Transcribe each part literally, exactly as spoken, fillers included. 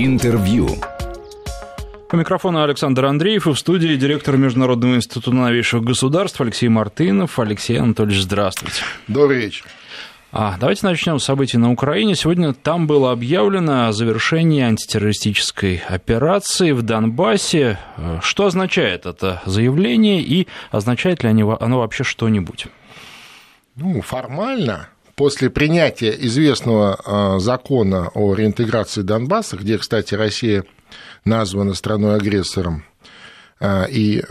Интервью. У микрофона Александр Андреев, и в студии директор Международного института новейших государств Алексей Мартынов. Алексей Анатольевич, здравствуйте. Добрый вечер. А, давайте начнем с событий на Украине. Сегодня там было объявлено о завершении антитеррористической операции в Донбассе. Что означает это заявление и означает ли оно вообще что-нибудь? Ну, формально, после принятия известного закона о реинтеграции Донбасса, где, кстати, Россия названа страной-агрессором, и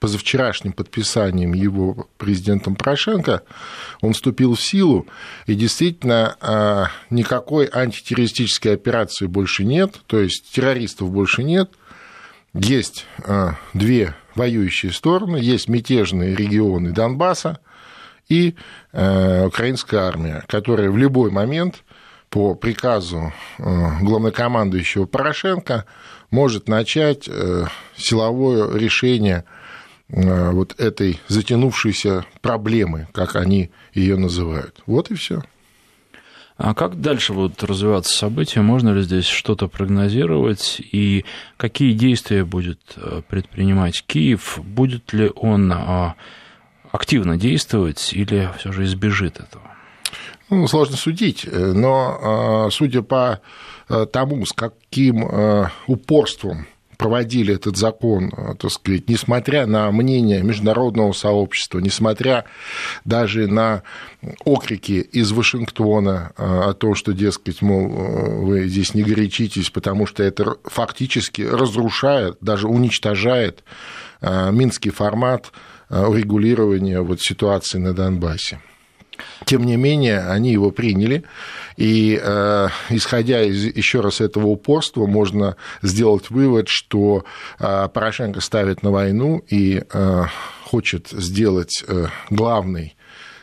позавчерашним подписанием его президентом Порошенко, он вступил в силу, и действительно никакой антитеррористической операции больше нет, то есть террористов больше нет, есть две воюющие стороны, есть мятежные регионы Донбасса и украинская армия, которая в любой момент по приказу главнокомандующего Порошенко может начать силовое решение вот этой затянувшейся проблемы, как они ее называют. Вот и все. А как дальше будут развиваться события? Можно ли здесь что-то прогнозировать? И какие действия будет предпринимать Киев? Будет ли он активно действовать или все же избежит этого? Ну, сложно судить, но судя по тому, с каким упорством проводили этот закон, так сказать, несмотря на мнение международного сообщества, несмотря даже на окрики из Вашингтона о том, что, дескать, мол, вы здесь не горячитесь, потому что это фактически разрушает, даже уничтожает Минский формат урегулирования вот ситуации на Донбассе. Тем не менее, они его приняли, и, э, исходя из еще раз этого упорства, можно сделать вывод, что э, Порошенко ставит на войну и э, хочет сделать э, главной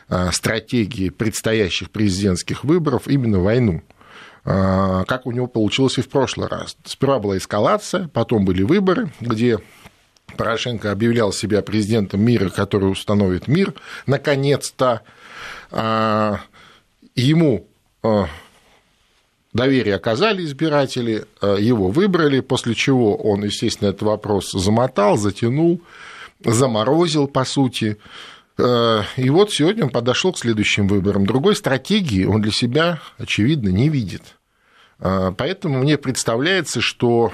э, стратегией предстоящих президентских выборов именно войну, э, как у него получилось и в прошлый раз. Сперва была эскалация, потом были выборы, где Порошенко объявлял себя президентом мира, который установит мир, наконец-то. Ему доверие оказали избиратели, его выбрали, после чего он, естественно, этот вопрос замотал, затянул, заморозил, по сути. И вот сегодня он подошел к следующим выборам. Другой стратегии он для себя, очевидно, не видит. Поэтому мне представляется, что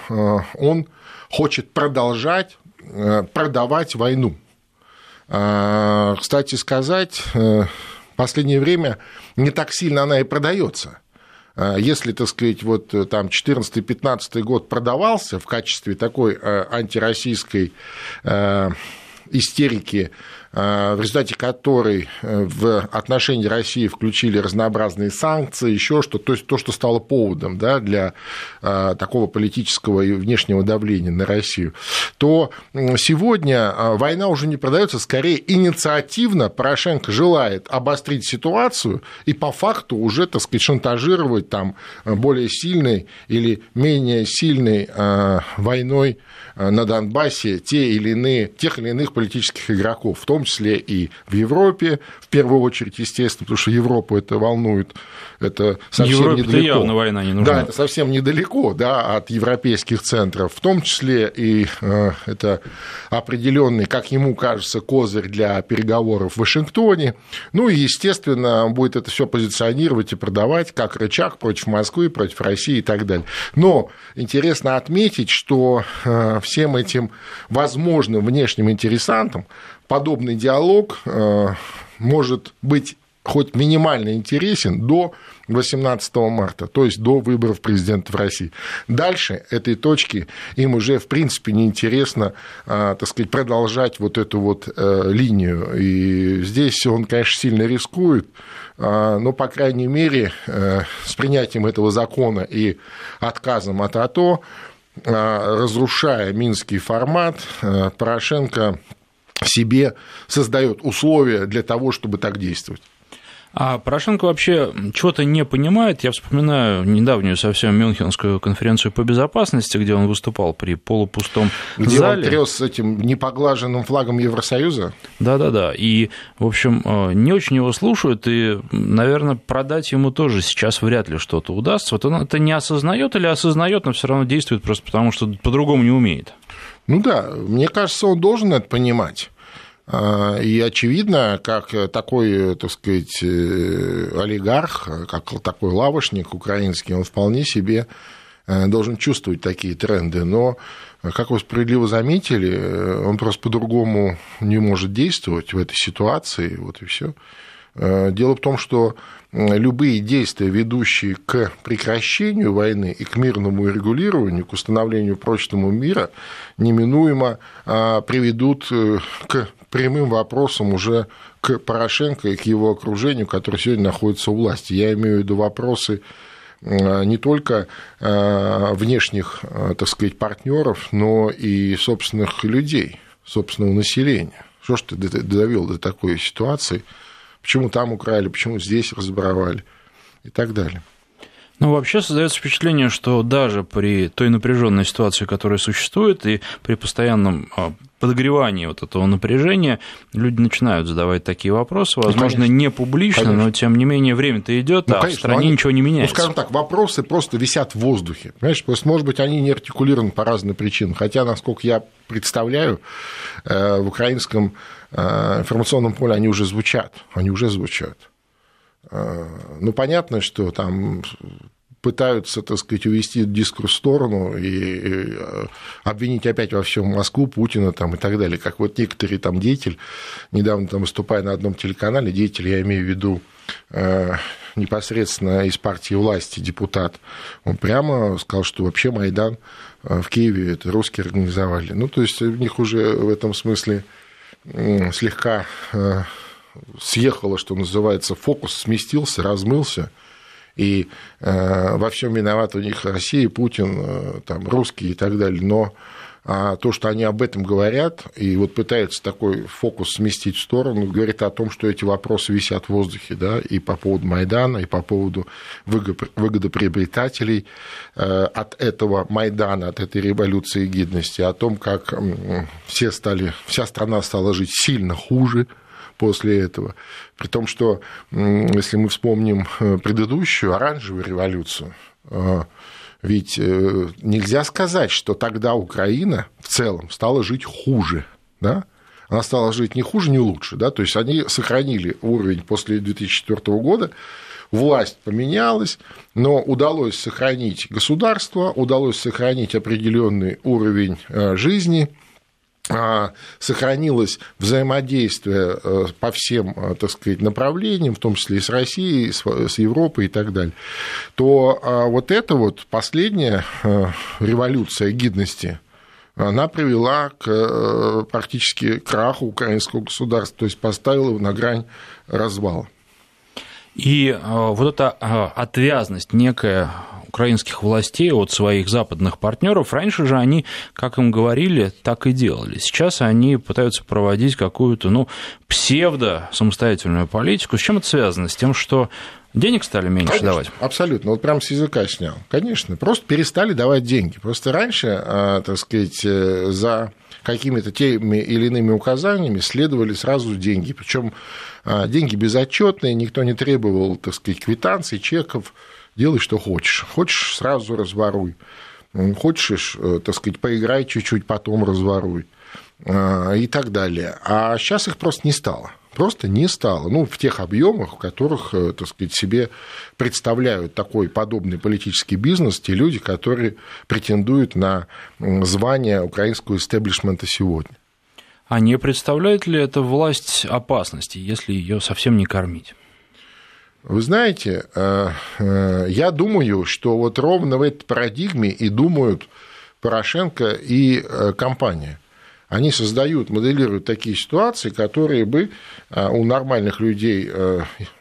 он хочет продолжать продавать войну. Кстати сказать, в последнее время не так сильно она и продается. Если, так сказать, вот там четырнадцатый-пятнадцатый год продавался в качестве такой антироссийской истерики, в результате которой в отношении России включили разнообразные санкции, еще что-то, то есть то, что стало поводом, да, для такого политического и внешнего давления на Россию, то сегодня война уже не продается, скорее инициативно Порошенко желает обострить ситуацию и по факту уже, так сказать, шантажировать там более сильной или менее сильной войной на Донбассе те или иные, тех или иных политических игроков, в том в том числе и в Европе, в первую очередь, естественно, потому что Европу это волнует, это совсем Европе-то недалеко. Явно война не нужна. Да, это совсем недалеко, да, от европейских центров, в том числе и это определенный, как ему кажется, козырь для переговоров в Вашингтоне. Ну и, естественно, будет это все позиционировать и продавать как рычаг против Москвы, против России и так далее. Но интересно отметить, что всем этим возможным внешним интересантам подобный диалог может быть хоть минимально интересен до восемнадцатого марта, то есть до выборов президента в России. Дальше этой точки им уже, в принципе, неинтересно, так сказать, продолжать вот эту вот линию. И здесь он, конечно, сильно рискует, но, по крайней мере, с принятием этого закона и отказом от АТО, разрушая Минский формат, Порошенко себе создает условия для того, чтобы так действовать. А Порошенко вообще чего-то не понимает. Я вспоминаю недавнюю совсем Мюнхенскую конференцию по безопасности, где он выступал при полупустом где зале. Где он трёс с этим непоглаженным флагом Евросоюза? Да-да-да. И, в общем, не очень его слушают, и, наверное, продать ему тоже сейчас вряд ли что-то удастся. Вот он это не осознает или осознает, но все равно действует просто потому, что по-другому не умеет. Ну да, мне кажется, он должен это понимать. И очевидно, как такой, так сказать, олигарх, как такой лавочник украинский, он вполне себе должен чувствовать такие тренды. Но, как вы справедливо заметили, он просто по-другому не может действовать в этой ситуации. Вот и все. Дело в том, что любые действия, ведущие к прекращению войны и к мирному регулированию, к установлению прочного мира, неминуемо приведут к прямым вопросам уже к Порошенко и к его окружению, которое сегодня находится у власти. Я имею в виду вопросы не только внешних, так сказать, партнеров, но и собственных людей, собственного населения. Что ж ты довел до такой ситуации? Почему там украли, почему здесь разворовали и так далее. Ну, вообще создается впечатление, что даже при той напряженной ситуации, которая существует, и при постоянном подогревании вот этого напряжения, люди начинают задавать такие вопросы, возможно, ну, не публично, конечно. Но тем не менее время-то идет, ну, а конечно, в стране они, ничего не меняется. Ну, скажем так, вопросы просто висят в воздухе, понимаешь, просто, может быть, они не артикулированы по разным причинам, хотя, насколько я представляю, в украинском информационном поле они уже звучат, они уже звучат. Ну, понятно, что там пытаются, так сказать, увести дискурс в сторону и обвинить опять во всем Москву, Путина там, и так далее. Как вот некоторые там деятель, недавно там выступая на одном телеканале, деятель, я имею в виду непосредственно из партии власти депутат, он прямо сказал, что вообще Майдан в Киеве это русские организовали. Ну, то есть у них уже в этом смысле слегка... съехало, что называется, фокус сместился, размылся, и э, во всем виноват у них Россия, Путин, э, там, русские и так далее, но а то, что они об этом говорят, и вот пытаются такой фокус сместить в сторону, говорит о том, что эти вопросы висят в воздухе, да, и по поводу Майдана, и по поводу выгодоприобретателей э, от этого Майдана, от этой революции гидности, о том, как все стали, вся страна стала жить сильно хуже, после этого. При том, что, если мы вспомним предыдущую оранжевую революцию, ведь нельзя сказать, что тогда Украина в целом стала жить хуже, да? Она стала жить не хуже, не лучше, да? То есть они сохранили уровень после две тысячи четвёртого года, власть поменялась, но удалось сохранить государство, удалось сохранить определенный уровень жизни, сохранилось взаимодействие по всем, так сказать, направлениям, в том числе и с Россией, и с Европой и так далее, то вот эта вот последняя революция гидности, она привела к практически краху украинского государства, то есть поставила его на грань развала. И вот эта отвязность некая украинских властей от своих западных партнеров, раньше же они, как им говорили, так и делали. Сейчас они пытаются проводить какую-то, ну, псевдо-самостоятельную политику. С чем это связано? С тем, что денег стали меньше Конечно, давать? Абсолютно. Вот прям с языка снял. Конечно. Просто перестали давать деньги. Просто раньше, так сказать, за какими-то теми или иными указаниями следовали сразу деньги. Причем деньги безотчетные, никто не требовал, так сказать, квитанций, чеков. Делай, что хочешь. Хочешь, сразу разворуй. Хочешь, так сказать, поиграй чуть-чуть, потом разворуй. И так далее. А сейчас их просто не стало. Просто не стало. Ну, в тех объемах, в которых, так сказать, себе представляют такой подобный политический бизнес те люди, которые претендуют на звание украинского истеблишмента сегодня. А не представляет ли эта власть опасности, если ее совсем не кормить? Вы знаете, я думаю, что вот ровно в этой парадигме и думают Порошенко и компания. Они создают, моделируют такие ситуации, которые бы у нормальных людей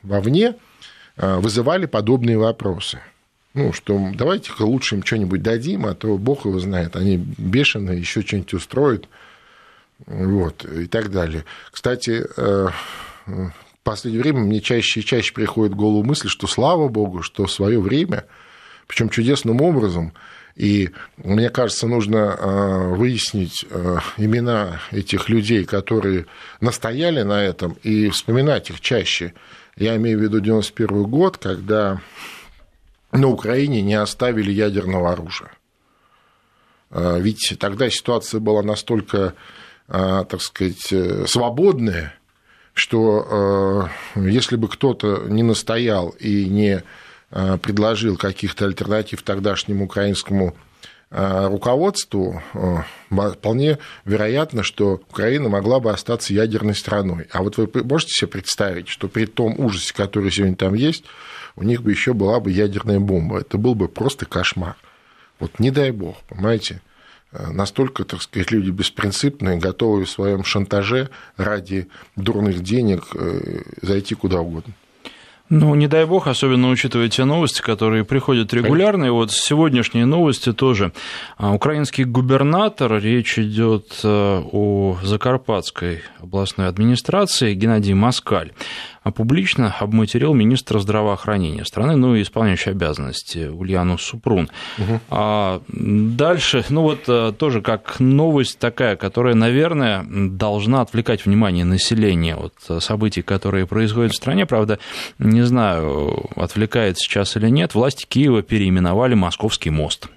вовне вызывали подобные вопросы. Ну, что давайте-ка лучше им что-нибудь дадим, а то бог его знает, они бешеные, еще что-нибудь устроят, вот, и так далее. Кстати, в последнее время мне чаще и чаще приходит в голову мысль, что слава богу, что в свое время, причем чудесным образом, и мне кажется, нужно выяснить имена этих людей, которые настояли на этом, и вспоминать их чаще. Я имею в виду девяносто первый год, когда на Украине не оставили ядерного оружия. Ведь тогда ситуация была настолько, так сказать, свободная, что если бы кто-то не настоял и не предложил каких-то альтернатив тогдашнему украинскому руководству, вполне вероятно, что Украина могла бы остаться ядерной страной. А вот вы можете себе представить, что при том ужасе, который сегодня там есть, у них бы еще была бы ядерная бомба. Это был бы просто кошмар. Вот не дай бог, понимаете, настолько, так сказать, люди беспринципные, готовые в своем шантаже ради дурных денег зайти куда угодно. Ну, не дай бог, особенно учитывая те новости, которые приходят регулярно, и вот сегодняшние новости тоже. Украинский губернатор, речь идет о Закарпатской областной администрации, Геннадий Москаль, публично обматерил министра здравоохранения страны, ну и исполняющей обязанности Ульяну Супрун. Угу. А дальше, ну вот тоже как новость такая, которая, наверное, должна отвлекать внимание населения от событий, которые происходят в стране. Правда, не знаю, отвлекает сейчас или нет, власти Киева переименовали Московский мост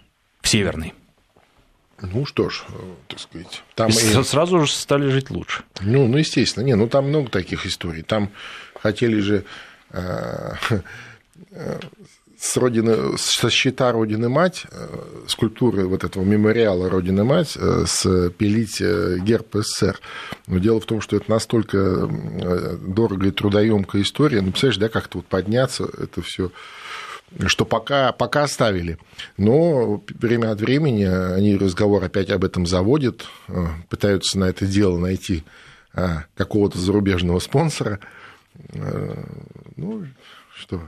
в Северный. Ну что ж, так сказать. Там и и... сразу же стали жить лучше. Ну, ну естественно. Не, ну там много таких историй. Там хотели же э, э, с родины, со счета Родины Мать, э, скульптуры вот этого мемориала Родины Мать, э, спилить герб СССР. Но дело в том, что это настолько дорогая и трудоемкая история. Ну, представляешь, да, как-то вот подняться, это все. Что пока, пока оставили. Но время от времени они разговор опять об этом заводят, пытаются на это дело найти какого-то зарубежного спонсора. Ну, что...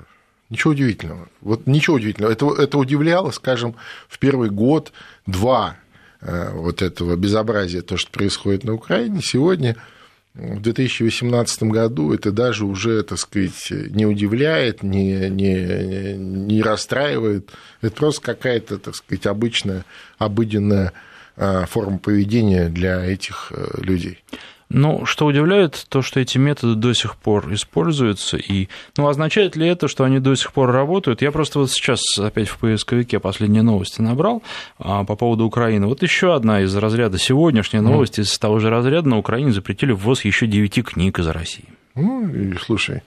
Ничего удивительного. Вот ничего удивительного. Это, это удивляло, скажем, в первый год-два вот этого безобразия, то, что происходит на Украине. Сегодня... В две тысячи восемнадцатом году это даже уже, так сказать, не удивляет, не, не, не расстраивает. Это просто какая-то, так сказать, обычная, обыденная форма поведения для этих людей. Ну, что удивляет, то, что эти методы до сих пор используются, и, ну, означает ли это, что они до сих пор работают? Я просто вот сейчас опять в поисковике последние новости набрал по поводу Украины. Вот еще одна из разряда сегодняшней новости, mm. из того же разряда: на Украине запретили ввоз еще девяти книг из России. Ну, и слушай,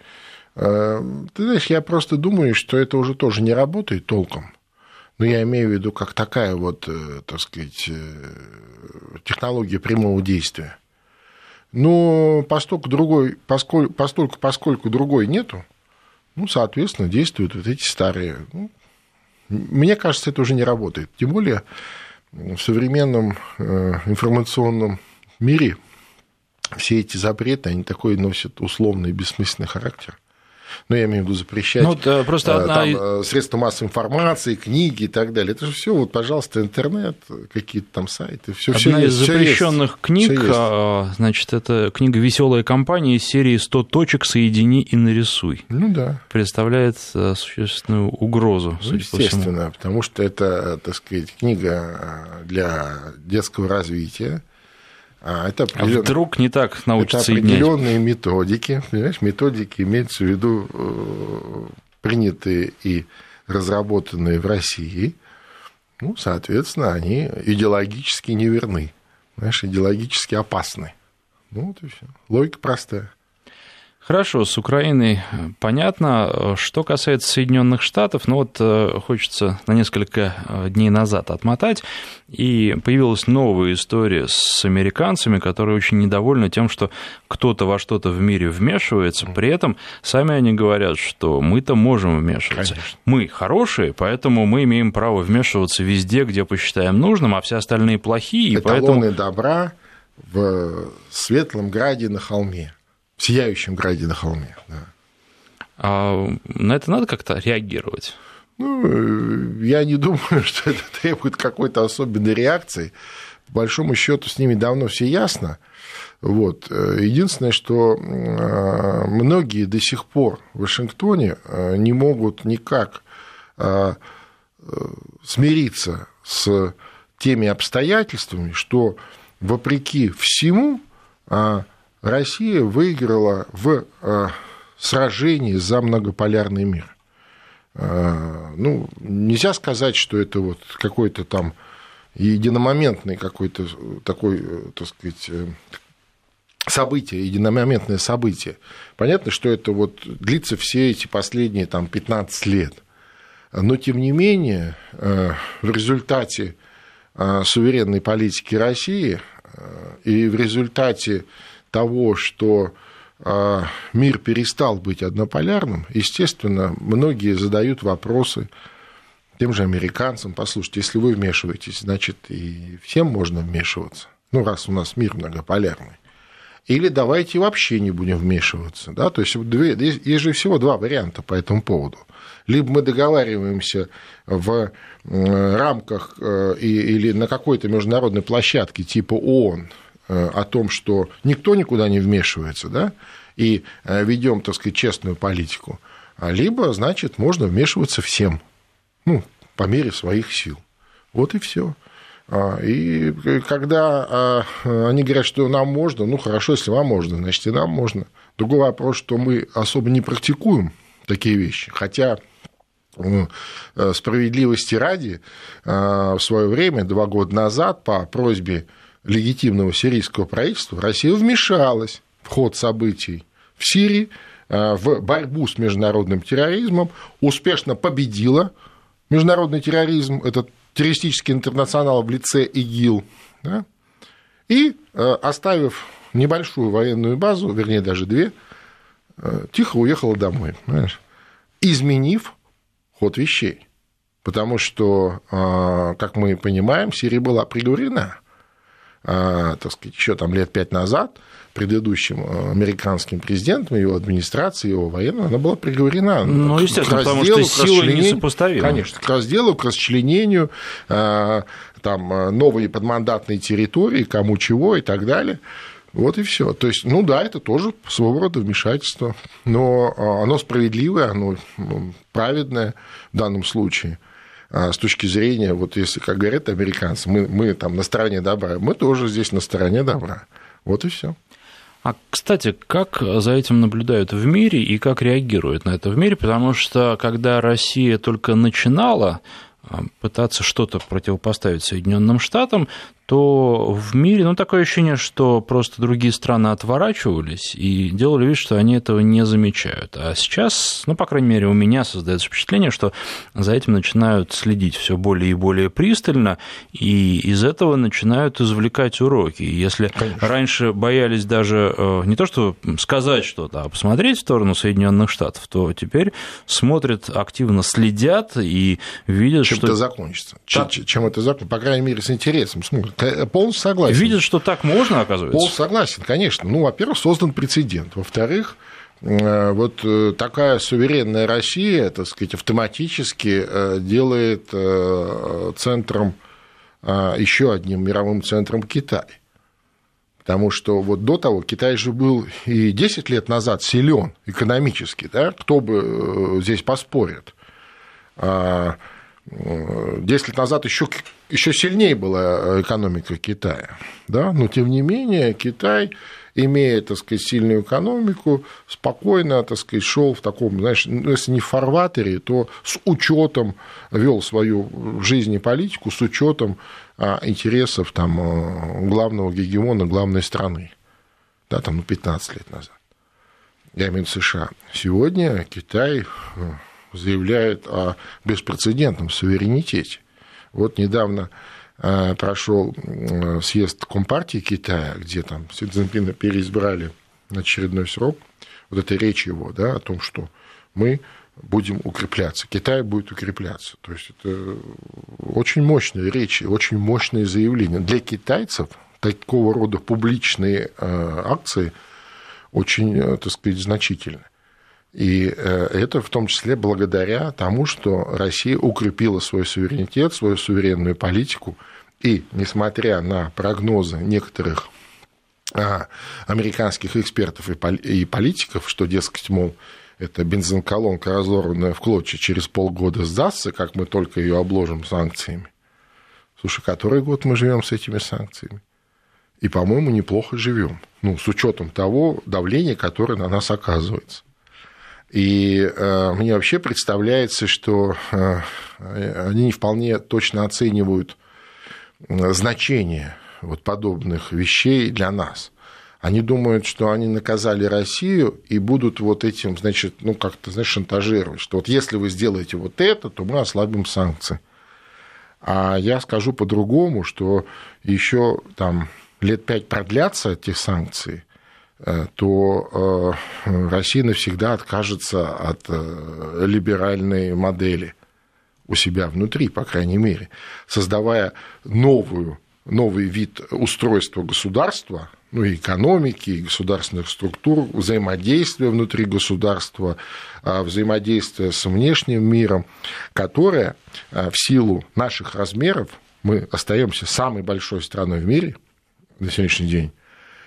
ты знаешь, я просто думаю, что это уже тоже не работает толком. Но я имею в виду, как такая вот, так сказать, технология прямого действия. Но поскольку другой, поскольку, поскольку, поскольку другой нету, ну, соответственно, действуют вот эти старые. Ну, мне кажется, это уже не работает. Тем более в современном информационном мире все эти запреты, они такой носят условный и бессмысленный характер. Ну, я имею в виду запрещать, ну, да, просто одна... там, средства массовой информации, книги и так далее. Это же все, вот, пожалуйста, интернет, какие-то там сайты, все все. Одна всё из есть, запрещенных есть, книг, значит, это книга «Веселая компания» из серии «сто точек, соедини и нарисуй». Ну да. Представляет существенную угрозу. Ну, естественно, по потому что это, так сказать, книга для детского развития. А, это определен... а вдруг не так научиться это определенные иметь. методики, понимаешь, методики имеются в виду принятые и разработанные в России, ну, соответственно, они идеологически неверны, знаешь, идеологически опасны. Ну, вот и все. Логика простая. Хорошо, с Украиной понятно. Что касается Соединенных Штатов, ну вот хочется на несколько дней назад отмотать, и появилась новая история с американцами, которые очень недовольны тем, что кто-то во что-то в мире вмешивается, при этом сами они говорят, что мы-то можем вмешиваться. Конечно. Мы хорошие, поэтому мы имеем право вмешиваться везде, где посчитаем нужным, а все остальные плохие. Эталоны и поэтому... добра в светлом граде на холме. В сияющем граде на холме, да. А на это надо как-то реагировать? Ну, я не думаю, что это требует какой-то особенной реакции. По большому счету с ними давно все ясно. Вот. Единственное, что многие до сих пор в Вашингтоне не могут никак смириться с теми обстоятельствами, что вопреки всему Россия выиграла в сражении за многополярный мир. Ну, нельзя сказать, что это вот какой-то там единомоментный какой-то такой, так сказать, событие, единомоментное событие. Понятно, что это вот длится все эти последние там, пятнадцать лет. Но, тем не менее, в результате суверенной политики России и в результате того, что мир перестал быть однополярным, естественно, многие задают вопросы тем же американцам. Послушайте, если вы вмешиваетесь, значит, и всем можно вмешиваться. Ну, раз у нас мир многополярный. Или давайте вообще не будем вмешиваться. Да? То есть, есть же всего два варианта по этому поводу. Либо мы договариваемся в рамках или на какой-то международной площадке типа ООН о том, что никто никуда не вмешивается, да, и ведем, так сказать, честную политику, либо, значит, можно вмешиваться всем, ну, по мере своих сил. Вот и все. И когда они говорят, что нам можно, ну, хорошо, если вам можно, значит, и нам можно. Другой вопрос, что мы особо не практикуем такие вещи, хотя... Справедливости ради, в свое время, два года назад, по просьбе легитимного сирийского правительства, Россия вмешалась в ход событий в Сирии, в борьбу с международным терроризмом, успешно победила международный терроризм, этот террористический интернационал в лице ИГИЛ, да, и, оставив небольшую военную базу, вернее, даже две, тихо уехала домой, понимаешь, изменив ход вещей, потому что, как мы понимаем, Сирия была приговорена, так сказать, еще там лет пять назад предыдущим американским президентом, его администрацией, его военной, она была приговорена. Ну, естественно, к разделу, потому что силы несопоставимы. Конечно, к разделу, к расчленению, там, новые подмандатные территории, кому чего и так далее. Вот и все. То есть, ну да, это тоже своего рода вмешательство, но оно справедливое, оно праведное в данном случае. С точки зрения, вот если, как говорят американцы, мы, мы там на стороне добра, мы тоже здесь на стороне добра. Вот и все. А, кстати, как за этим наблюдают в мире и как реагируют на это в мире? Потому что, когда Россия только начинала пытаться что-то противопоставить Соединенным Штатам, то в мире, ну, такое ощущение, что просто другие страны отворачивались и делали вид, что они этого не замечают. А сейчас, ну, по крайней мере, у меня создается впечатление, что за этим начинают следить все более и более пристально, и из этого начинают извлекать уроки. Если Конечно. Раньше боялись даже не то, что сказать что-то, а посмотреть в сторону Соединенных Штатов, то теперь смотрят, активно следят и видят, чем что... Чем это закончится? Так... Чем это закончится? По крайней мере, с интересом смотрят. Полностью согласен. Видят, что так можно, оказывается? Полностью согласен, конечно. Ну, во-первых, создан прецедент. Во-вторых, вот такая суверенная Россия, так сказать, автоматически делает центром, еще одним мировым центром Китай. Потому что вот до того Китай же был и десять лет назад силен экономически, да? Кто бы здесь поспорит. десять лет назад еще, еще сильнее была экономика Китая, да? Но, тем не менее, Китай, имея, так сказать, сильную экономику, спокойно, так сказать, шел в таком, знаешь, если не в фарватере, то с учетом вел свою жизнь и политику, с учетом интересов там, главного гегемона, главной страны, да, там, ну, пятнадцать лет назад. Я имею в виду США. Сегодня Китай... заявляет о беспрецедентном суверенитете. Вот недавно прошел съезд Компартии Китая, где там Си Цзиньпина переизбрали на очередной срок. Вот эта речь его, да, о том, что мы будем укрепляться, Китай будет укрепляться. То есть это очень мощные речи, очень мощные заявления. Для китайцев такого рода публичные акции очень, так сказать, значительны. И это в том числе благодаря тому, что Россия укрепила свой суверенитет, свою суверенную политику. И, несмотря на прогнозы некоторых американских экспертов и политиков, что, дескать, мол, эта бензоколонка, разорванная в клочья, через полгода сдастся, как мы только ее обложим санкциями. Слушай, который год мы живем с этими санкциями? И, по-моему, неплохо живем. Ну, с учетом того давления, которое на нас оказывается. И э, мне вообще представляется, что э, они не вполне точно оценивают значение вот подобных вещей для нас. Они думают, что они наказали Россию и будут вот этим, значит, ну, как-то, знаешь, шантажировать, что вот если вы сделаете вот это, то мы ослабим санкции. А я скажу по-другому, что еще там лет пять продлятся эти санкции, то Россия навсегда откажется от либеральной модели у себя внутри, по крайней мере, создавая новую, новый вид устройства государства, ну и экономики, и государственных структур, взаимодействия внутри государства, взаимодействия с внешним миром, которое в силу наших размеров, мы остаемся самой большой страной в мире на сегодняшний день,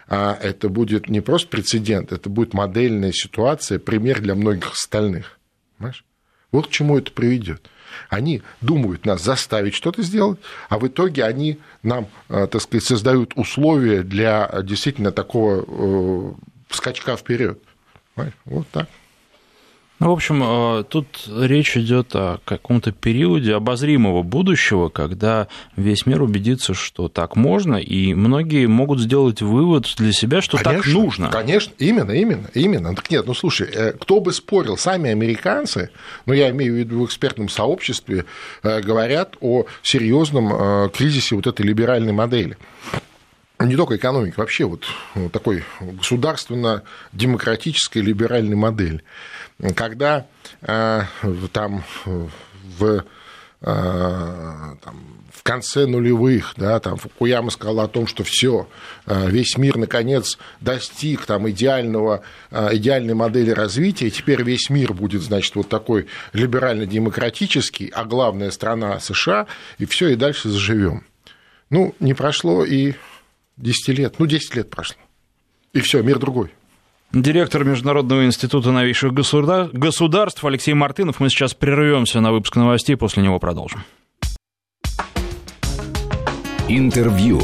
а это будет не просто прецедент, это будет модельная ситуация, пример для многих остальных. Понимаешь? Вот к чему это приведет. Они думают нас заставить что-то сделать, а в итоге они нам, так сказать, создают условия для действительно такого скачка вперед. Вот так. Ну, в общем, тут речь идет о каком-то периоде обозримого будущего, когда весь мир убедится, что так можно, и многие могут сделать вывод для себя, что конечно, так нужно. Конечно, именно, именно, именно. Так нет, ну слушай, кто бы спорил, сами американцы, ну я имею в виду в экспертном сообществе, говорят о серьезном кризисе вот этой либеральной модели. Не только экономики, вообще вот такой государственно-демократической либеральной модели. Когда э, там, в, э, там, в конце нулевых, да, там, Фукуяма сказал о том, что все, весь мир наконец достиг там, идеального, идеальной модели развития, и теперь весь мир будет, значит, вот такой либерально-демократический, а главная страна США, и все, и дальше заживем. Ну, не прошло и десять лет. Ну, десять лет прошло. И все, мир другой. Директор Международного института новейших государств Алексей Мартынов. Мы сейчас прервемся на выпуск новостей, после него продолжим. Интервью.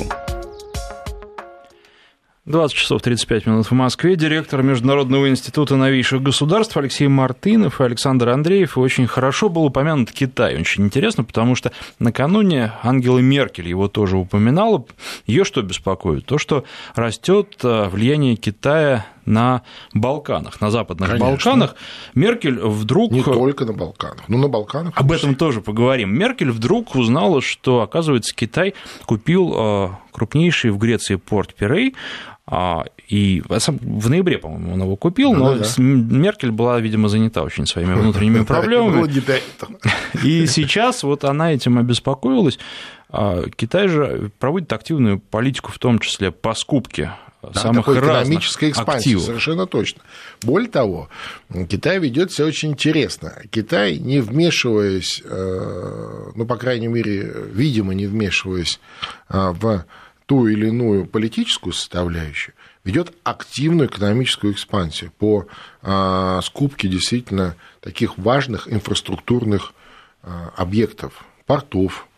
двадцать часов тридцать пять минут в Москве. Директор Международного института новейших государств Алексей Мартынов и Александр Андреев. Очень хорошо был упомянут Китай. Очень интересно, потому что накануне Ангела Меркель его тоже упоминала. Ее что беспокоит? То, что растет влияние Китая на Балканах, на западных Конечно. Балканах. Меркель вдруг... Не только на Балканах, но на Балканах. Об этом тоже поговорим. Меркель вдруг узнала, что, оказывается, Китай купил крупнейший в Греции порт Пирей, и в ноябре, по-моему, он его купил, ну, но да. Меркель была, видимо, занята очень своими внутренними проблемами, и сейчас вот она этим обеспокоилась. Китай же проводит активную политику, в том числе по скупке самых да, разных экономической экспансии, активов. Совершенно точно. Более того, Китай ведет себя очень интересно. Китай, не вмешиваясь, ну, по крайней мере, видимо, не вмешиваясь в ту или иную политическую составляющую, ведет активную экономическую экспансию по скупке действительно таких важных инфраструктурных объектов, портов,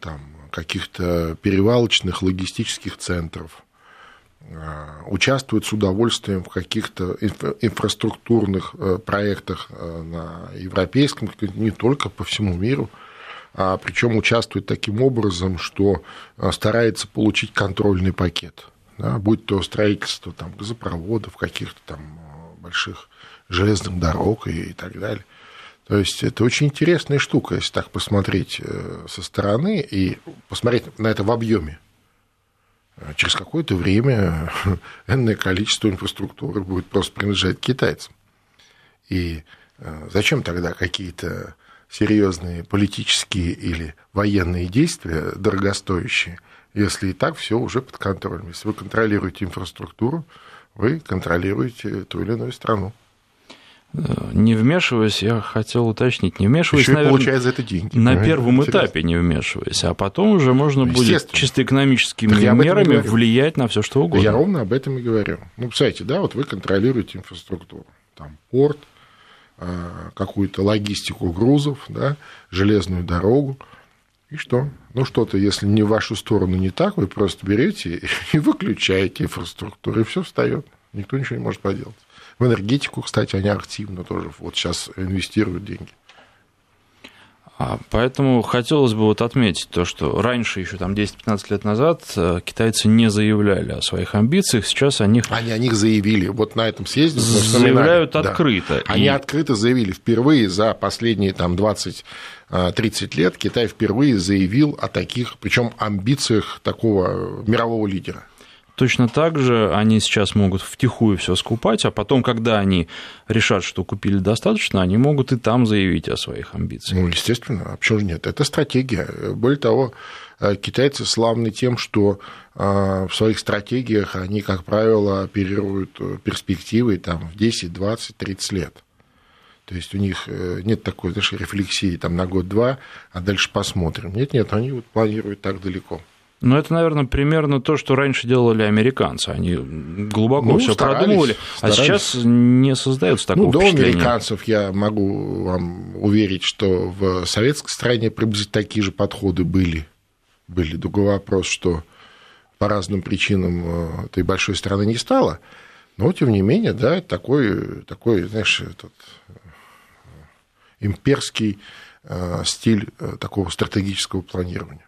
там, каких-то перевалочных логистических центров, участвует с удовольствием в каких-то инфраструктурных проектах на европейском, не только, по всему миру, причем участвует таким образом, что старается получить контрольный пакет, да, будь то строительство там, газопроводов, каких-то там больших железных дорог и, и так далее. То есть это очень интересная штука, если так посмотреть со стороны и посмотреть на это в объеме. Через какое-то время энное количество инфраструктуры будет просто принадлежать китайцам. И зачем тогда какие-то серьезные политические или военные действия дорогостоящие, если и так все уже под контролем? Если вы контролируете инфраструктуру, вы контролируете ту или иную страну. Не вмешиваясь, я хотел уточнить, не вмешиваясь, еще и наверное, получая за это деньги, на правильно? Первом Интересно. Этапе не вмешиваясь, а потом уже можно будет чисто экономическими так мерами влиять на все что угодно. Я ровно об этом и говорю. Ну, кстати, да, вот вы контролируете инфраструктуру, там порт, какую-то логистику грузов, да, железную дорогу, и что? Ну, что-то, если не в вашу сторону не так, вы просто берете и выключаете инфраструктуру, и все встает, никто ничего не может поделать. В энергетику, кстати, они активно тоже вот сейчас инвестируют деньги. Поэтому хотелось бы вот отметить то, что раньше, еще там десять-пятнадцать лет назад, китайцы не заявляли о своих амбициях, сейчас о них... Они о них заявили, вот на этом съезде... Заявляют открыто. Да. Они и... открыто заявили. Впервые за последние там двадцать-тридцать лет Китай впервые заявил о таких, причем амбициях такого мирового лидера. Точно так же они сейчас могут втихую все скупать, а потом, когда они решат, что купили достаточно, они могут и там заявить о своих амбициях. Ну, естественно, а почему же нет? Это стратегия. Более того, китайцы славны тем, что в своих стратегиях они, как правило, оперируют перспективой там, в десять, двадцать, тридцать лет. То есть у них нет такой, знаешь, рефлексии там, на год-два, а дальше посмотрим. Нет-нет, они вот планируют так далеко. Но это, наверное, примерно то, что раньше делали американцы. Они глубоко ну, все продумывали, старались. А сейчас не создается такого ну, впечатления. До американцев я могу вам уверить, что в советской стране приблизительно такие же подходы были. были. Другой вопрос, что по разным причинам этой большой страны не стало, но, тем не менее, да, такой, такой знаешь, этот имперский стиль такого стратегического планирования.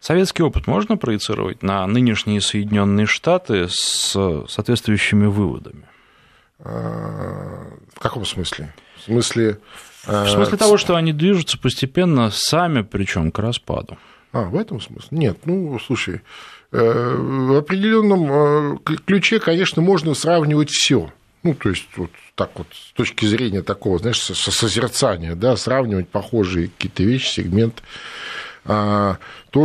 Советский опыт можно проецировать на нынешние Соединенные Штаты с соответствующими выводами? В каком смысле? В смысле, в смысле того, что они движутся постепенно сами, причем к распаду. А, в этом смысле? Нет, ну, слушай, в определенном ключе, конечно, можно сравнивать все. Ну, то есть, вот так вот, с точки зрения такого, знаешь, созерцания, да, сравнивать похожие какие-то вещи, сегменты. То,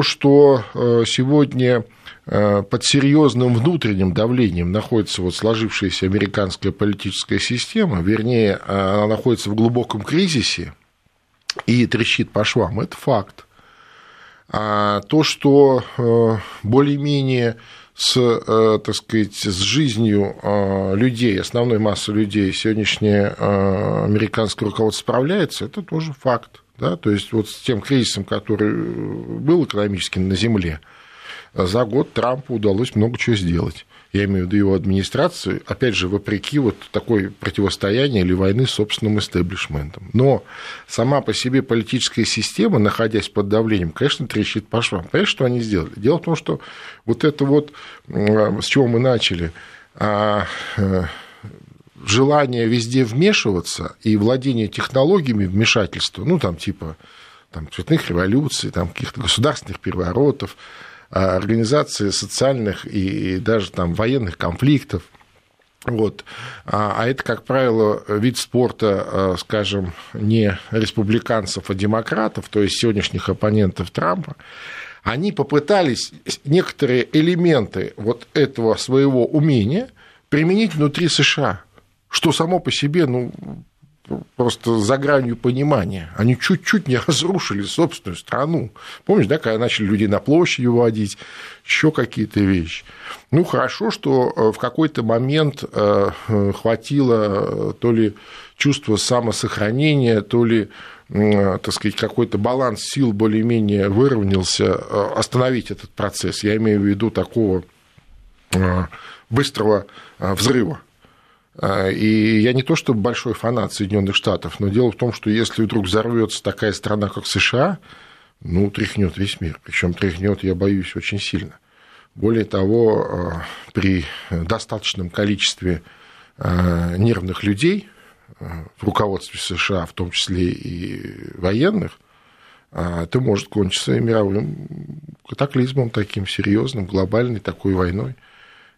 что сегодня под серьезным внутренним давлением находится вот сложившаяся американская политическая система, вернее, она находится в глубоком кризисе и трещит по швам, это факт. А то, что более-менее с, так сказать, с жизнью людей, основной массы людей сегодняшнее американское руководство справляется, это тоже факт. Да, то есть вот с тем кризисом, который был экономически на земле, за год Трампу удалось много чего сделать. Я имею в виду его администрацию, опять же, вопреки вот такой противостоянию или войны с собственным истеблишментом. Но сама по себе политическая система, находясь под давлением, конечно, трещит по швам. Понимаешь, что они сделали? Дело в том, что вот это вот, с чего мы начали, желание везде вмешиваться и владение технологиями вмешательства, ну, там, типа там, цветных революций, там, каких-то государственных переворотов, организации социальных и даже там, военных конфликтов. Вот. А это, как правило, вид спорта, скажем, не республиканцев, а демократов, то есть сегодняшних оппонентов Трампа. Они попытались некоторые элементы вот этого своего умения применить внутри США. Что само по себе, ну, просто за гранью понимания. Они чуть-чуть не разрушили собственную страну. Помнишь, да, когда начали людей на площади выводить, еще какие-то вещи. Ну, хорошо, что в какой-то момент хватило то ли чувства самосохранения, то ли, так сказать, какой-то баланс сил более-менее выровнялся, остановить этот процесс. Я имею в виду такого быстрого взрыва. И я не то чтобы большой фанат Соединенных Штатов, но дело в том, что если вдруг взорвется такая страна, как США, ну, тряхнет весь мир. Причем тряхнет, я боюсь, очень сильно. Более того, при достаточном количестве нервных людей в руководстве США, в том числе и военных, это может кончиться и мировым катаклизмом таким серьезным, глобальной такой войной.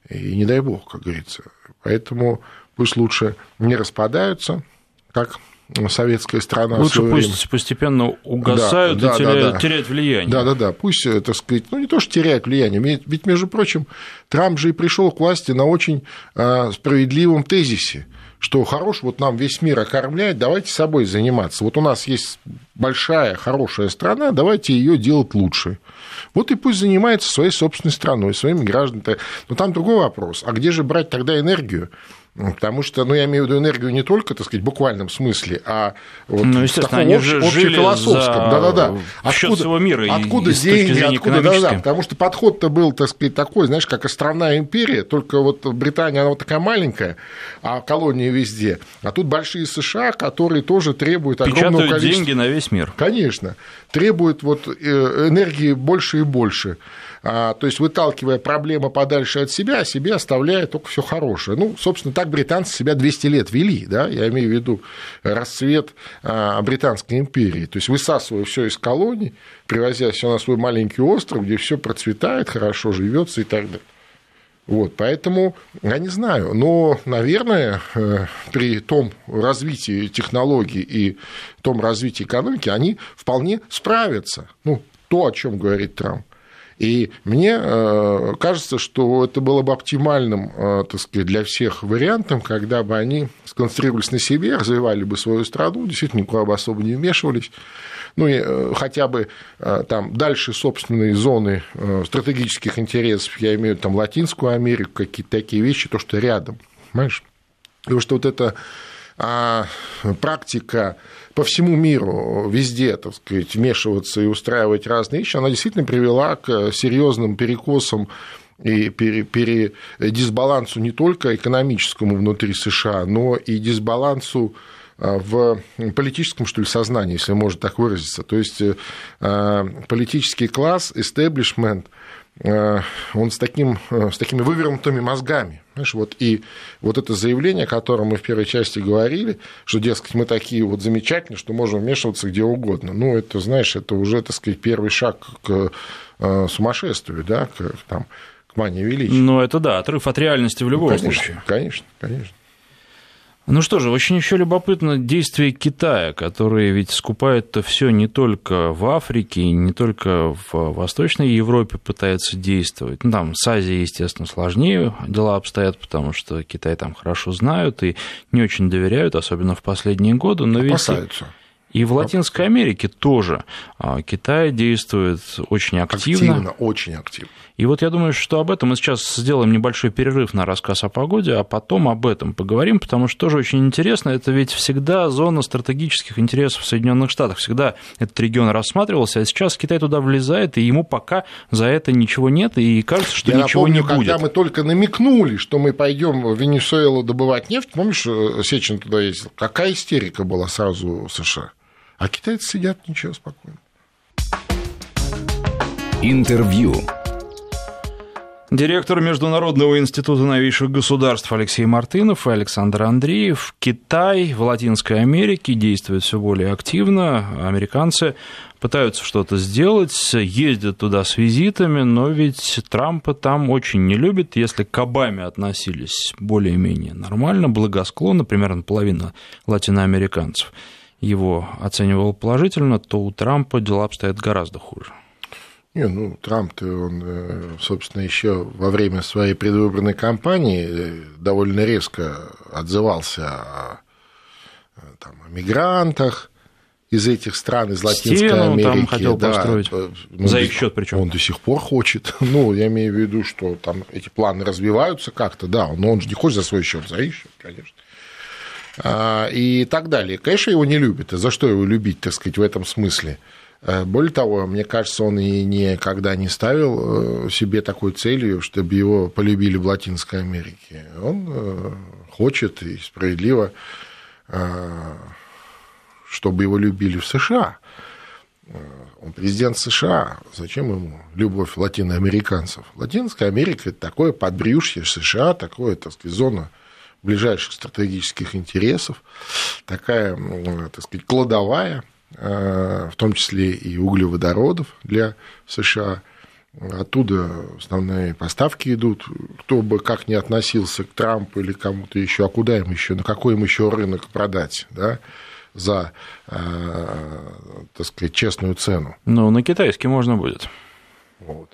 И не дай бог, как говорится. Поэтому пусть лучше не распадаются, как советская страна. Лучше пусть постепенно угасают да, и да, теряют, да, теряют влияние. Да-да-да, пусть, так сказать, ну не то, что теряют влияние, ведь, между прочим, Трамп же и пришел к власти на очень справедливом тезисе, что хорош вот нам весь мир окормляет, давайте собой заниматься. Вот у нас есть большая, хорошая страна, давайте ее делать лучше. Вот и пусть занимается своей собственной страной, своими гражданами. Но там другой вопрос. А где же брать тогда энергию? Потому что, ну, я имею в виду энергию не только, так сказать, в буквальном смысле, а вот ну, в таком общефилософском. Да-да-да. Откуда, всего мира, откуда деньги, откуда, да-да. Потому что подход-то был, так сказать, такой, знаешь, как островная империя, только вот Британия, она вот такая маленькая, а колонии везде. А тут большие США, которые тоже требуют огромного количества... Печатают деньги на весь мир. Конечно. Требуют вот энергии больше и больше. То есть, выталкивая проблему подальше от себя, а себе оставляя только все хорошее. Ну, собственно, так британцы себя двести лет вели, да, я имею в виду расцвет Британской империи. То есть, высасывая все из колоний, привозя все на свой маленький остров, где все процветает, хорошо живется и так далее. Вот, поэтому, я не знаю, но, наверное, при том развитии технологий и том развитии экономики они вполне справятся. Ну, то, о чем говорит Трамп. И мне кажется, что это было бы оптимальным, так сказать, для всех вариантом, когда бы они сконцентрировались на себе, развивали бы свою страну, действительно никуда бы особо не вмешивались, ну и хотя бы там дальше собственные зоны стратегических интересов, я имею в виду там Латинскую Америку, какие-то такие вещи, то, что рядом, понимаешь? Потому что вот эта практика по всему миру везде, так сказать, вмешиваться и устраивать разные вещи, она действительно привела к серьезным перекосам и передисбалансу не только экономическому внутри США, но и дисбалансу в политическом, что ли, сознании, если можно так выразиться. То есть политический класс, истеблишмент, он с, таким, с такими вывернутыми мозгами. Знаешь, вот, и вот это заявление, о котором мы в первой части говорили, что, дескать, мы такие вот замечательные, что можем вмешиваться где угодно. Ну, это, знаешь, это уже, так сказать, первый шаг к сумасшествию, да, к, там, к мании величия. Ну, это да, отрыв от реальности в любом ну, конечно, случае. Конечно, конечно. Ну что же, очень еще любопытно действие Китая, которые ведь скупают-то все не только в Африке, не только в Восточной Европе пытаются действовать. Ну, там с Азией, естественно, сложнее дела обстоят, потому что Китай там хорошо знают и не очень доверяют, особенно в последние годы. Но опасаются. Ведь... И в Латинской Америке тоже Китай действует очень активно. Активно, очень активно. И вот я думаю, что об этом мы сейчас сделаем небольшой перерыв на рассказ о погоде, а потом об этом поговорим, потому что тоже очень интересно. Это ведь всегда зона стратегических интересов в Соединенных Штатах. Всегда этот регион рассматривался, а сейчас Китай туда влезает, и ему пока за это ничего нет, и кажется, что я ничего напомню, не будет. Я когда мы только намекнули, что мы пойдем в Венесуэлу добывать нефть, помнишь, Сечин туда ездил? Какая истерика была сразу в США? А китайцы сидят, ничего, спокойно. Интервью. Директор Международного института новейших государств Алексей Мартынов и Александр Андреев. Китай в Латинской Америке действует все более активно. Американцы пытаются что-то сделать, ездят туда с визитами, но ведь Трампа там очень не любят. Если к Обаме относились более-менее нормально, благосклонно, примерно половина латиноамериканцев его оценивал положительно, то у Трампа дела обстоят гораздо хуже. Не, ну, Трамп-то, он, собственно, еще во время своей предвыборной кампании довольно резко отзывался о, там, о мигрантах из этих стран, из Латинской Америки. Стену там хотел да, построить, ну, за их счет причем. Он до сих пор хочет. Ну, я имею в виду, что там эти планы развиваются как-то, да, но он же не хочет за свой счет, за их счет, конечно. И так далее. Конечно, его не любят. А за что его любить, так сказать, в этом смысле? Более того, мне кажется, он и никогда не ставил себе такой целью, чтобы его полюбили в Латинской Америке. Он хочет и справедливо, чтобы его любили в США. Он президент США. Зачем ему любовь латиноамериканцев? Латинская Америка – это такое подбрюшье США, такое, так сказать, зона ближайших стратегических интересов, такая, так сказать, кладовая, в том числе и углеводородов для США. Оттуда основные поставки идут. Кто бы как ни относился к Трампу или кому-то еще, а куда им еще, на какой им еще рынок продать, да, за, так сказать, честную цену. Ну, на китайский можно будет. Вот.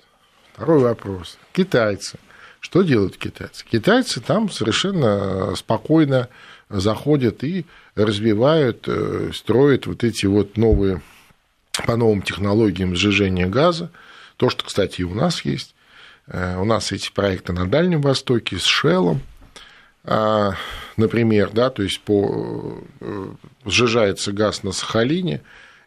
Второй вопрос. Китайцы. Что делают китайцы? Китайцы там совершенно спокойно заходят и развивают, строят вот эти вот новые, по новым технологиям сжижения газа, то, что, кстати, и у нас есть. У нас эти проекты на Дальнем Востоке с шеллом, например, да, то есть по... сжижается газ на Сахалине,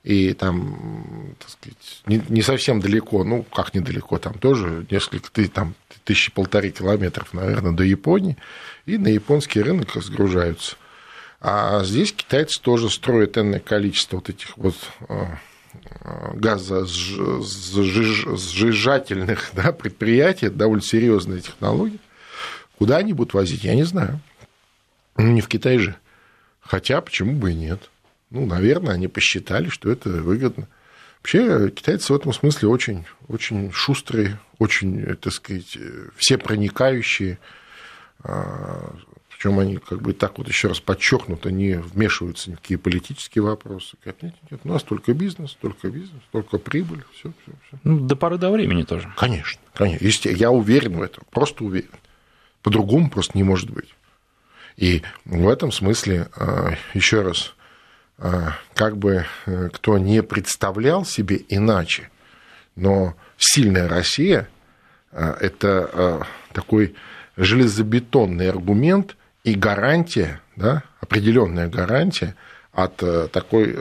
и там, так сказать, не, не совсем далеко, ну, как недалеко, там тоже несколько там, тысячи полторы километров, наверное, до Японии, и на японский рынок разгружаются. А здесь китайцы тоже строят энное количество вот этих вот газосжижательных, да, предприятий, довольно серьезные технологии. Куда они будут возить, я не знаю. Не в Китай же. Хотя, почему бы и нет. Ну, наверное, они посчитали, что это выгодно. Вообще, китайцы в этом смысле очень, очень шустрые, очень, так сказать, всепроникающие. Причем они, как бы так вот еще раз подчеркнуто, не вмешиваются ни в какие политические вопросы. Как нет, нет, у нас только бизнес, только бизнес, только прибыль, все, все, все. Ну, до поры до времени тоже. Конечно, конечно. Я уверен в этом, просто уверен. По-другому просто не может быть. И в этом смысле, еще раз, как бы кто не представлял себе иначе, но сильная Россия – это такой железобетонный аргумент и гарантия, да, определенная гарантия от такой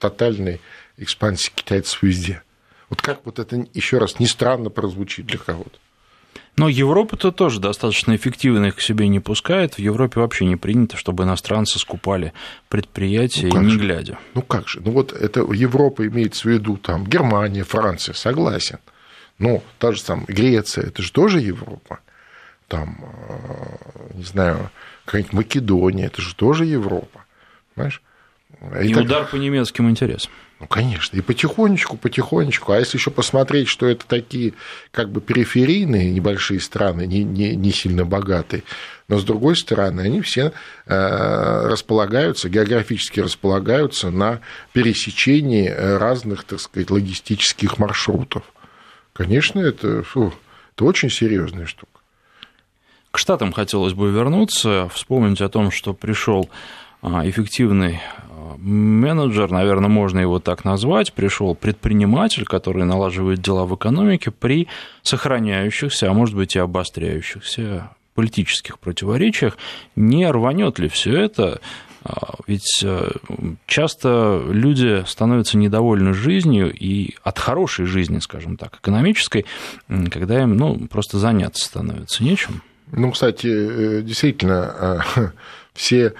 тотальной экспансии китайцев везде. Вот как вот это, еще раз, не странно прозвучит для кого-то. Но Европа-то тоже достаточно эффективно их к себе не пускает. В Европе вообще не принято, чтобы иностранцы скупали предприятия, ну, и не же. глядя. Ну как же? Ну вот это Европа имеется в виду, там, Германия, Франция, согласен. Но та же там Греция, это же тоже Европа. Там, не знаю, какая-нибудь Македония, это же тоже Европа. Понимаешь? И, и так... удар по немецким интересам. Ну, конечно, и потихонечку, потихонечку. А если еще посмотреть, что это такие как бы периферийные небольшие страны, не, не, не сильно богатые, но с другой стороны, они все располагаются, географически располагаются на пересечении разных, так сказать, логистических маршрутов. Конечно, это, фу, это очень серьезная штука. К Штатам хотелось бы вернуться, вспомнить о том, что пришел эффективный менеджер, наверное, можно его так назвать, пришел предприниматель, который налаживает дела в экономике при сохраняющихся, а может быть и обостряющихся политических противоречиях. Не рванет ли все это? Ведь часто люди становятся недовольны жизнью и от хорошей жизни, скажем так, экономической, когда им, ну, просто заняться становится нечем. Ну, кстати, действительно, все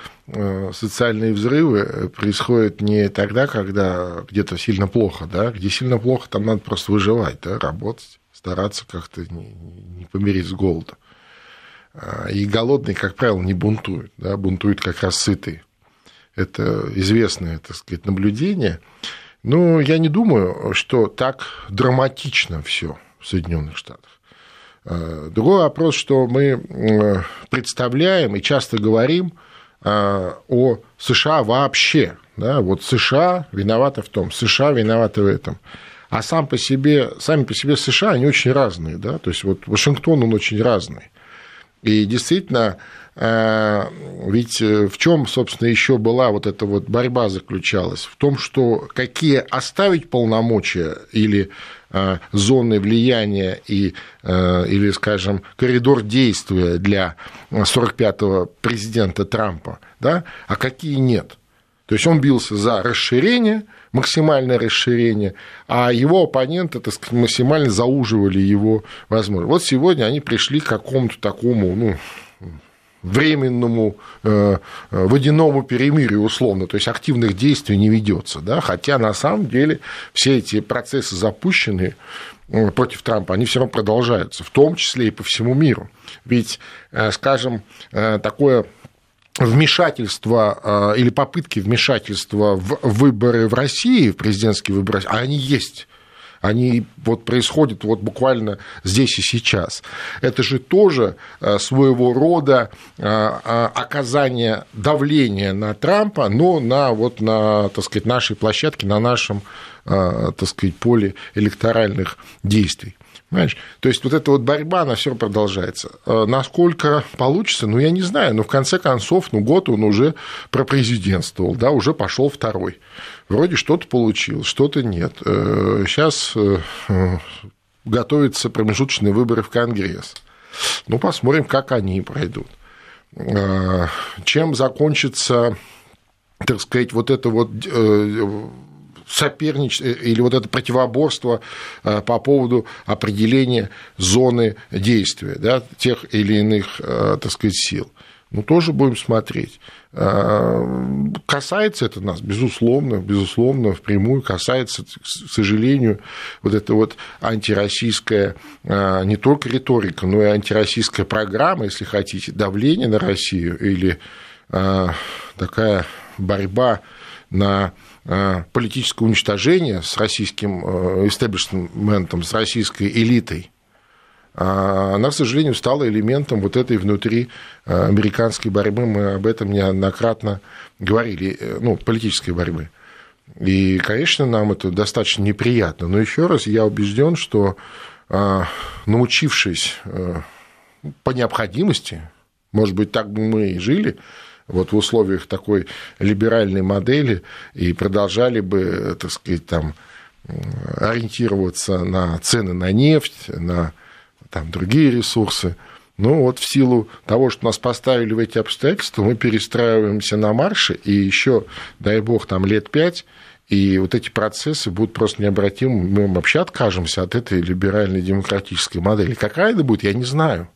социальные взрывы происходят не тогда, когда где-то сильно плохо, да, где сильно плохо, там надо просто выживать, да, работать, стараться как-то не, не помирить с голодом. И голодные, как правило, не бунтуют, да, бунтуют как раз сытые. Это известное, так сказать, наблюдение. Но я не думаю, что так драматично все в Соединенных Штатах. Другой вопрос, что мы представляем и часто говорим о США вообще. Да? Вот США виновата в том, США виновата в этом. А сам по себе, сами по себе США, они очень разные. Да? То есть вот Вашингтон, он очень разный. И действительно, ведь в чем, собственно, еще была вот эта вот борьба заключалась? В том, что какие оставить полномочия или зоны влияния и, или, скажем, коридор действия для сорок пятого президента Трампа, да, а какие нет. То есть он бился за расширение, максимальное расширение, а его оппоненты, так сказать, максимально зауживали его возможности. Вот сегодня они пришли к какому-то такому, ну, временному э, водяному перемирию условно, то есть активных действий не ведется, да? Хотя на самом деле все эти процессы запущенные против Трампа, они все равно продолжаются, в том числе и по всему миру. Ведь, скажем, такое вмешательство или попытки вмешательства в выборы в России, в президентские выборы, а они есть. Они вот происходят вот буквально здесь и сейчас. Это же тоже своего рода оказание давления на Трампа, но на, вот на, так сказать, нашей площадке, на нашем, так сказать, поле электоральных действий. Понимаешь? То есть вот эта вот борьба, она все продолжается. Насколько получится, ну я не знаю, но в конце концов, ну год он уже пропрезидентствовал, да, уже пошел второй. Вроде что-то получил, что-то нет. Сейчас готовятся промежуточные выборы в Конгресс. Ну посмотрим, как они пройдут. Чем закончится, так сказать, вот это вот... соперничество или вот это противоборство по поводу определения зоны действия, да, тех или иных, так сказать, сил. Ну, тоже будем смотреть. Касается это нас, безусловно, безусловно, впрямую касается, к сожалению, вот эта вот антироссийская не только риторика, но и антироссийская программа, если хотите, давление на Россию или такая борьба на политическое уничтожение с российским истеблишментом, с российской элитой, она, к сожалению, стала элементом вот этой внутриамериканской борьбы. Мы об этом неоднократно говорили, ну, политической борьбы. И, конечно, нам это достаточно неприятно. Но еще раз, я убежден, что, научившись по необходимости, может быть, так бы мы и жили, вот в условиях такой либеральной модели и продолжали бы, так сказать, там, ориентироваться на цены на нефть, на там, другие ресурсы. Но вот в силу того, что нас поставили в эти обстоятельства, мы перестраиваемся на марше, и еще, дай бог, там лет пять, и вот эти процессы будут просто необратимы. Мы вообще откажемся от этой либеральной демократической модели. Какая это будет, я не знаю.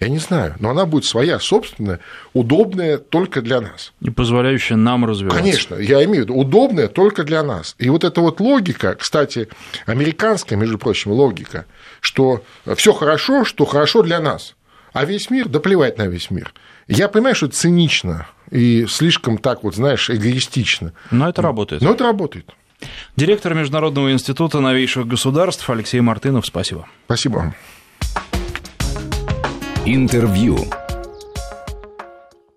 Я не знаю, но она будет своя, собственная, удобная только для нас. И позволяющая нам развиваться. Конечно, я имею в виду, удобная только для нас. И вот эта вот логика, кстати, американская, между прочим, логика, что все хорошо, что хорошо для нас, а весь мир, да плевать на весь мир. Я понимаю, что это цинично и слишком так вот, знаешь, эгоистично. Но это работает. Но это работает. Директор Международного института новейших государств Алексей Мартынов, спасибо. Спасибо. Интервью.